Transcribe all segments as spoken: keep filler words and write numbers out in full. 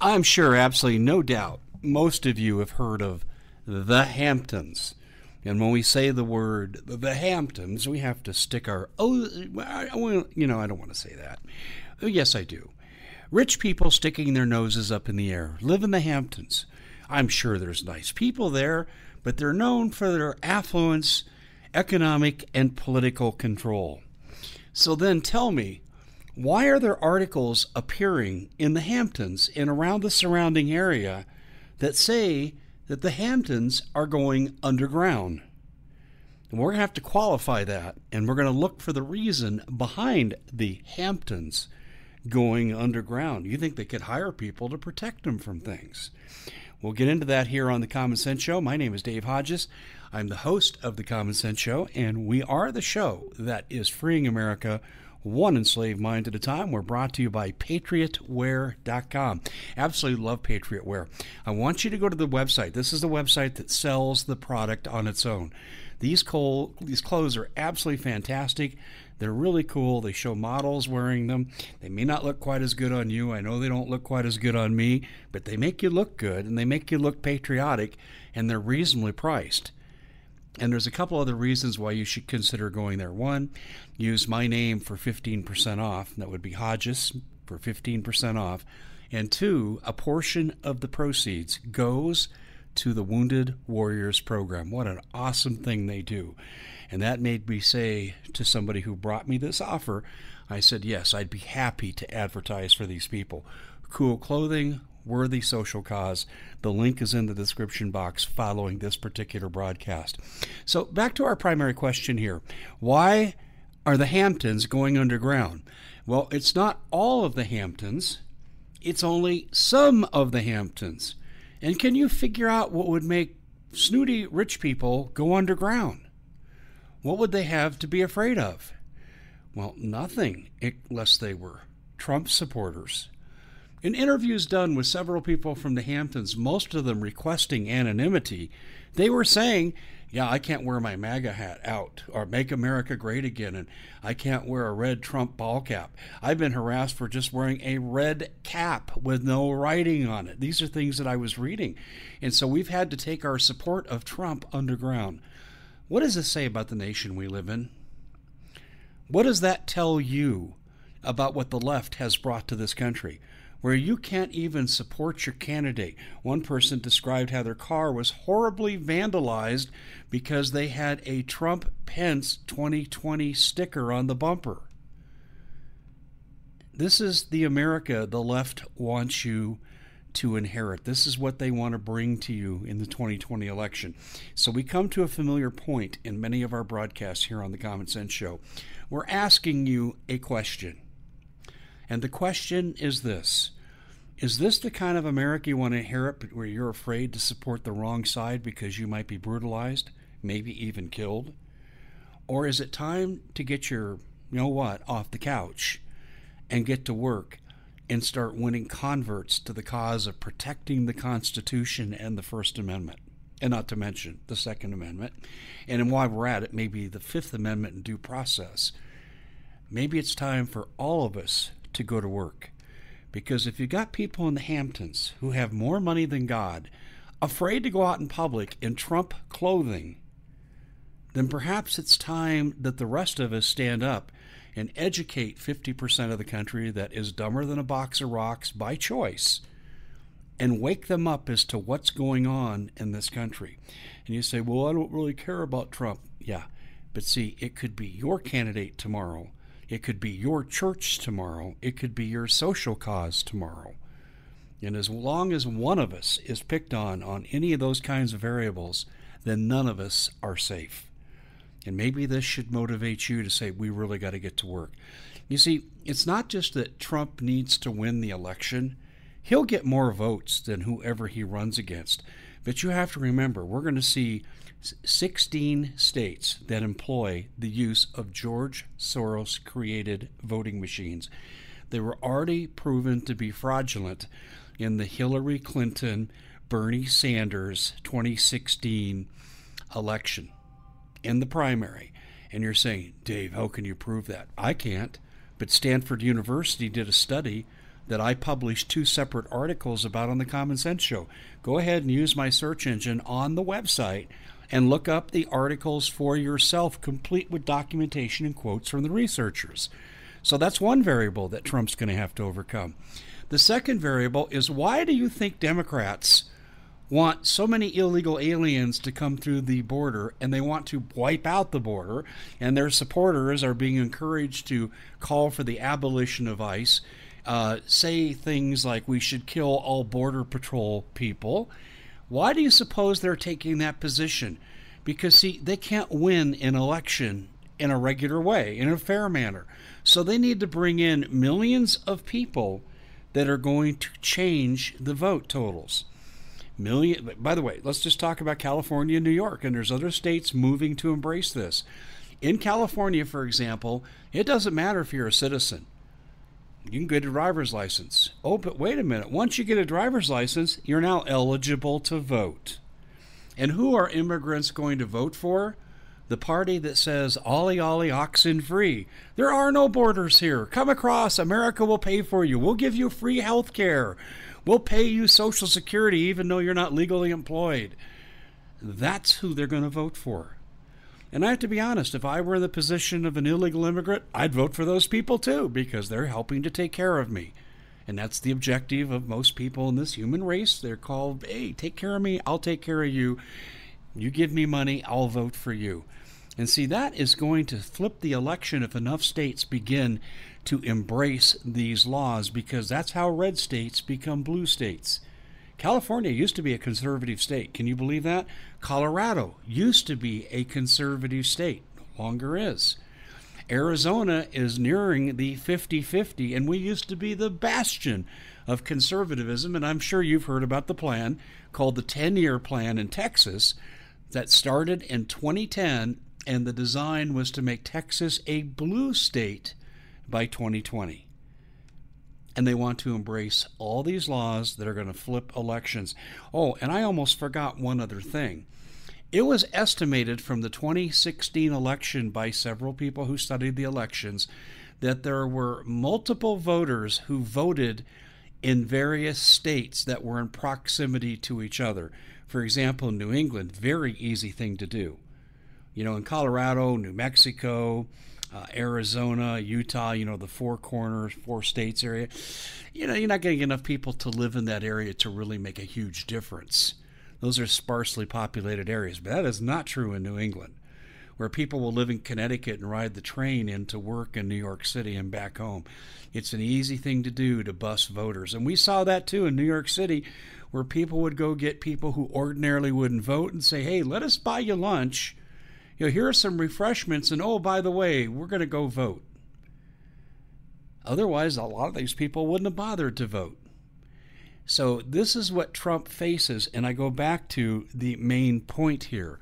I'm sure, absolutely, no doubt, most of you have heard of the Hamptons. And when we say the word the Hamptons, we have to stick our, oh, you know, I don't want to say that. Oh, yes, I do. Rich people sticking their noses up in the air live in the Hamptons. I'm sure there's nice people there, but they're known for their affluence, economic, and political control. So then tell me, why are there articles appearing in the Hamptons and around the surrounding area that say that the Hamptons are going underground? And we're going to have to qualify that, and we're going to look for the reason behind the Hamptons going underground. You think they could hire people to protect them from things. We'll get into that here on The Common Sense Show. My name is Dave Hodges. I'm the host of The Common Sense Show, and we are the show that is freeing America one enslaved mind at a time. We're brought to you by Patriot Wear dot com. Absolutely love Patriot Wear. I want you to go to the website. This is the website that sells the product on its own. These, col- these clothes are absolutely fantastic. They're really cool. They show models wearing them. They may not look quite as good on you. I know they don't look quite as good on me, but they make you look good, and they make you look patriotic, and they're reasonably priced. And there's a couple other reasons why you should consider going there. One, use my name for fifteen percent off. That would be Hodges for fifteen percent off. And two, a portion of the proceeds goes to the Wounded Warriors program. What an awesome thing they do. And that made me say to somebody who brought me this offer, I said, yes, I'd be happy to advertise for these people. Cool clothing, worthy social cause. The link is in the description box following this particular broadcast. So back to our primary question here. Why are the Hamptons going underground? Well, it's not all of the Hamptons. It's only some of the Hamptons. And can you figure out what would make snooty rich people go underground? What would they have to be afraid of? Well, nothing, unless they were Trump supporters. In interviews done with several people from the Hamptons, most of them requesting anonymity, they were saying, yeah, I can't wear my MAGA hat out, or Make America Great Again, and I can't wear a red Trump ball cap. I've been harassed for just wearing a red cap with no writing on it. These are things that I was reading. And so we've had to take our support of Trump underground. What does this say about the nation we live in? What does that tell you about what the left has brought to this country, where you can't even support your candidate? One person described how their car was horribly vandalized because they had a Trump-Pence twenty twenty sticker on the bumper. This is the America the left wants you to inherit. This is what they want to bring to you in the twenty twenty election. So we come to a familiar point in many of our broadcasts here on The Common Sense Show. We're asking you a question. And the question is this. Is this the kind of America you want to inherit, where you're afraid to support the wrong side because you might be brutalized, maybe even killed? Or is it time to get your, you know what, off the couch and get to work and start winning converts to the cause of protecting the Constitution and the First Amendment, and not to mention the Second Amendment, and while we're at it, maybe the Fifth Amendment and due process? Maybe it's time for all of us to go to work. Because if you got people in the Hamptons who have more money than God, afraid to go out in public in Trump clothing, then perhaps it's time that the rest of us stand up and educate fifty percent of the country that is dumber than a box of rocks by choice, and wake them up as to what's going on in this country. And you say, well, I don't really care about Trump. Yeah, but see, it could be your candidate tomorrow. It could be your church tomorrow. It could be your social cause tomorrow. And as long as one of us is picked on on any of those kinds of variables, then none of us are safe. And maybe this should motivate you to say, we really got to get to work. You see, it's not just that Trump needs to win the election. He'll get more votes than whoever he runs against. But you have to remember, we're going to see sixteen states that employ the use of George Soros-created voting machines. They were already proven to be fraudulent in the Hillary Clinton, Bernie Sanders twenty sixteen election in the primary. And you're saying, Dave, how can you prove that? I can't. But Stanford University did a study that I published two separate articles about on The Common Sense Show. Go ahead and use my search engine on the website and look up the articles for yourself, complete with documentation and quotes from the researchers. So that's one variable that Trump's going to have to overcome. The second variable is, why do you think Democrats want so many illegal aliens to come through the border, and they want to wipe out the border, and their supporters are being encouraged to call for the abolition of ICE, uh, say things like we should kill all Border Patrol people? Why do you suppose they're taking that position? Because, see, they can't win an election in a regular way, in a fair manner. So they need to bring in millions of people that are going to change the vote totals. Million. By the way, let's just talk about California and New York, and there's other states moving to embrace this. In California, for example, it doesn't matter if you're a citizen. You can get a driver's license. Oh, but wait a minute. Once you get a driver's license, you're now eligible to vote. And who are immigrants going to vote for? The party that says, ollie, ollie, oxen free. There are no borders here. Come across. America will pay for you. We'll give you free health care. We'll pay you Social Security even though you're not legally employed. That's who they're going to vote for. And I have to be honest, if I were in the position of an illegal immigrant, I'd vote for those people too, because they're helping to take care of me. And that's the objective of most people in this human race. They're called, hey, take care of me, I'll take care of you. You give me money, I'll vote for you. And see, that is going to flip the election if enough states begin to embrace these laws, because that's how red states become blue states. California used to be a conservative state. Can you believe that? Colorado used to be a conservative state. No longer is. Arizona is nearing the fifty-fifty, and we used to be the bastion of conservatism. And I'm sure you've heard about the plan called the ten-year plan in Texas that started in twenty ten, and the design was to make Texas a blue state by twenty twenty. And they want to embrace all these laws that are going to flip elections. Oh, and I almost forgot one other thing. It was estimated from the twenty sixteen election by several people who studied the elections that there were multiple voters who voted in various states that were in proximity to each other. For example, New England, very easy thing to do. You know, in Colorado, New Mexico, uh, Arizona, Utah, you know, the four corners, four states area, you know, you're not going to get enough people to live in that area to really make a huge difference. Those are sparsely populated areas, but that is not true in New England, where people will live in Connecticut and ride the train into work in New York City and back home. It's an easy thing to do to bus voters. And we saw that too in New York City, where people would go get people who ordinarily wouldn't vote and say, hey, let us buy you lunch. You know, here are some refreshments, and oh, by the way, we're going to go vote. Otherwise, a lot of these people wouldn't have bothered to vote. So this is what Trump faces, and I go back to the main point here.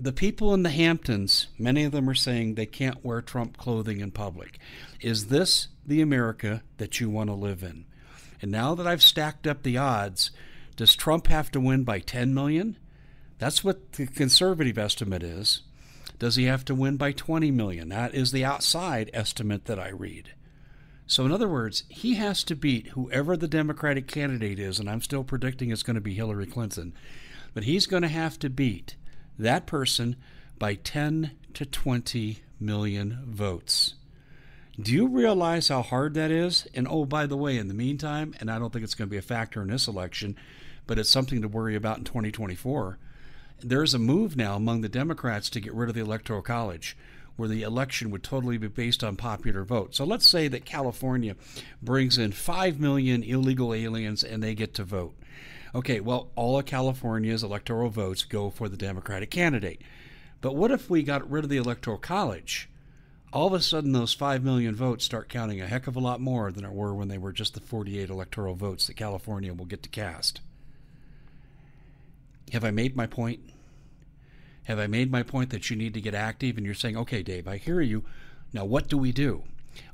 The people in the Hamptons, many of them are saying they can't wear Trump clothing in public. Is this the America that you want to live in? And now that I've stacked up the odds, does Trump have to win by ten million? That's what the conservative estimate is. Does he have to win by twenty million? That is the outside estimate that I read. So in other words, he has to beat whoever the Democratic candidate is, and I'm still predicting it's going to be Hillary Clinton, but he's going to have to beat that person by ten to twenty million votes. Do you realize how hard that is? And oh, by the way, in the meantime, and I don't think it's going to be a factor in this election, but it's something to worry about in twenty twenty-four, there's a move now among the Democrats to get rid of the Electoral College, where the election would totally be based on popular vote. So let's say that California brings in five million illegal aliens and they get to vote. Okay, well, all of California's electoral votes go for the Democratic candidate. But what if we got rid of the Electoral College? All of a sudden, those five million votes start counting a heck of a lot more than it were when they were just the forty-eight electoral votes that California will get to cast. Have I made my point? Have I made my point that you need to get active? And you're saying, okay, Dave, I hear you. Now, what do we do?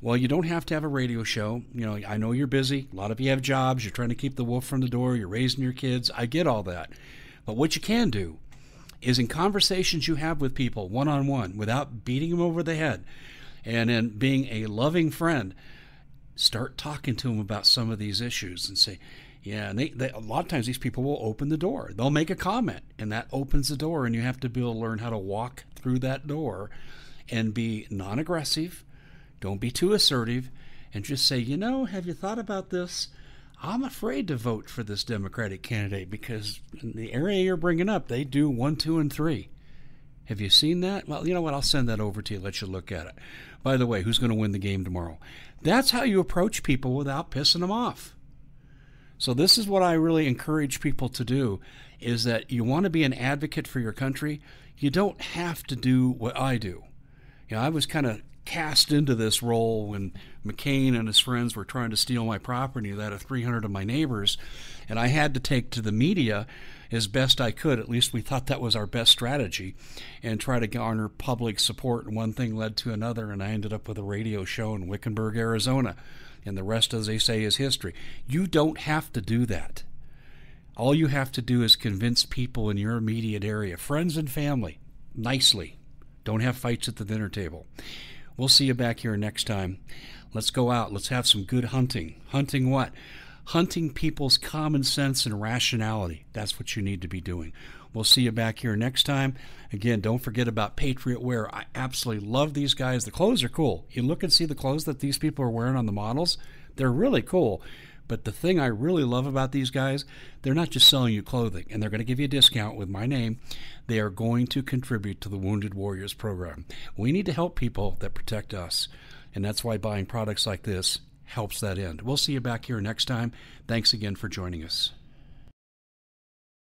Well, you don't have to have a radio show. You know, I know you're busy. A lot of you have jobs. You're trying to keep the wolf from the door. You're raising your kids. I get all that. But what you can do is, in conversations you have with people one-on-one, without beating them over the head, and in being a loving friend, start talking to them about some of these issues and say, yeah, and they, they, a lot of times these people will open the door. They'll make a comment, and that opens the door, and you have to be able to learn how to walk through that door and be non-aggressive. Don't be too assertive, and just say, you know, have you thought about this? I'm afraid to vote for this Democratic candidate because in the area you're bringing up, they do one, two, and three. Have you seen that? Well, you know what? I'll send that over to you. Let you look at it. By the way, who's going to win the game tomorrow? That's how you approach people without pissing them off. So this is what I really encourage people to do, is that you want to be an advocate for your country. You don't have to do what I do. You know, I was kind of cast into this role when McCain and his friends were trying to steal my property, that of three hundred of my neighbors, and I had to take to the media as best I could, at least we thought that was our best strategy, and try to garner public support, and one thing led to another, and I ended up with a radio show in Wickenburg, Arizona, and the rest, as they say, is history. You don't have to do that. All you have to do is convince people in your immediate area, friends and family, nicely. Don't have fights at the dinner table. We'll see you back here next time. Let's go out. Let's have some good hunting. Hunting what? Hunting people's common sense and rationality. That's what you need to be doing. We'll see you back here next time. Again, don't forget about Patriot Wear. I absolutely love these guys. The clothes are cool. You look and see the clothes that these people are wearing on the models. They're really cool. But the thing I really love about these guys, they're not just selling you clothing, and they're going to give you a discount with my name. They are going to contribute to the Wounded Warriors program. We need to help people that protect us, and that's why buying products like this helps that end. We'll see you back here next time. Thanks again for joining us.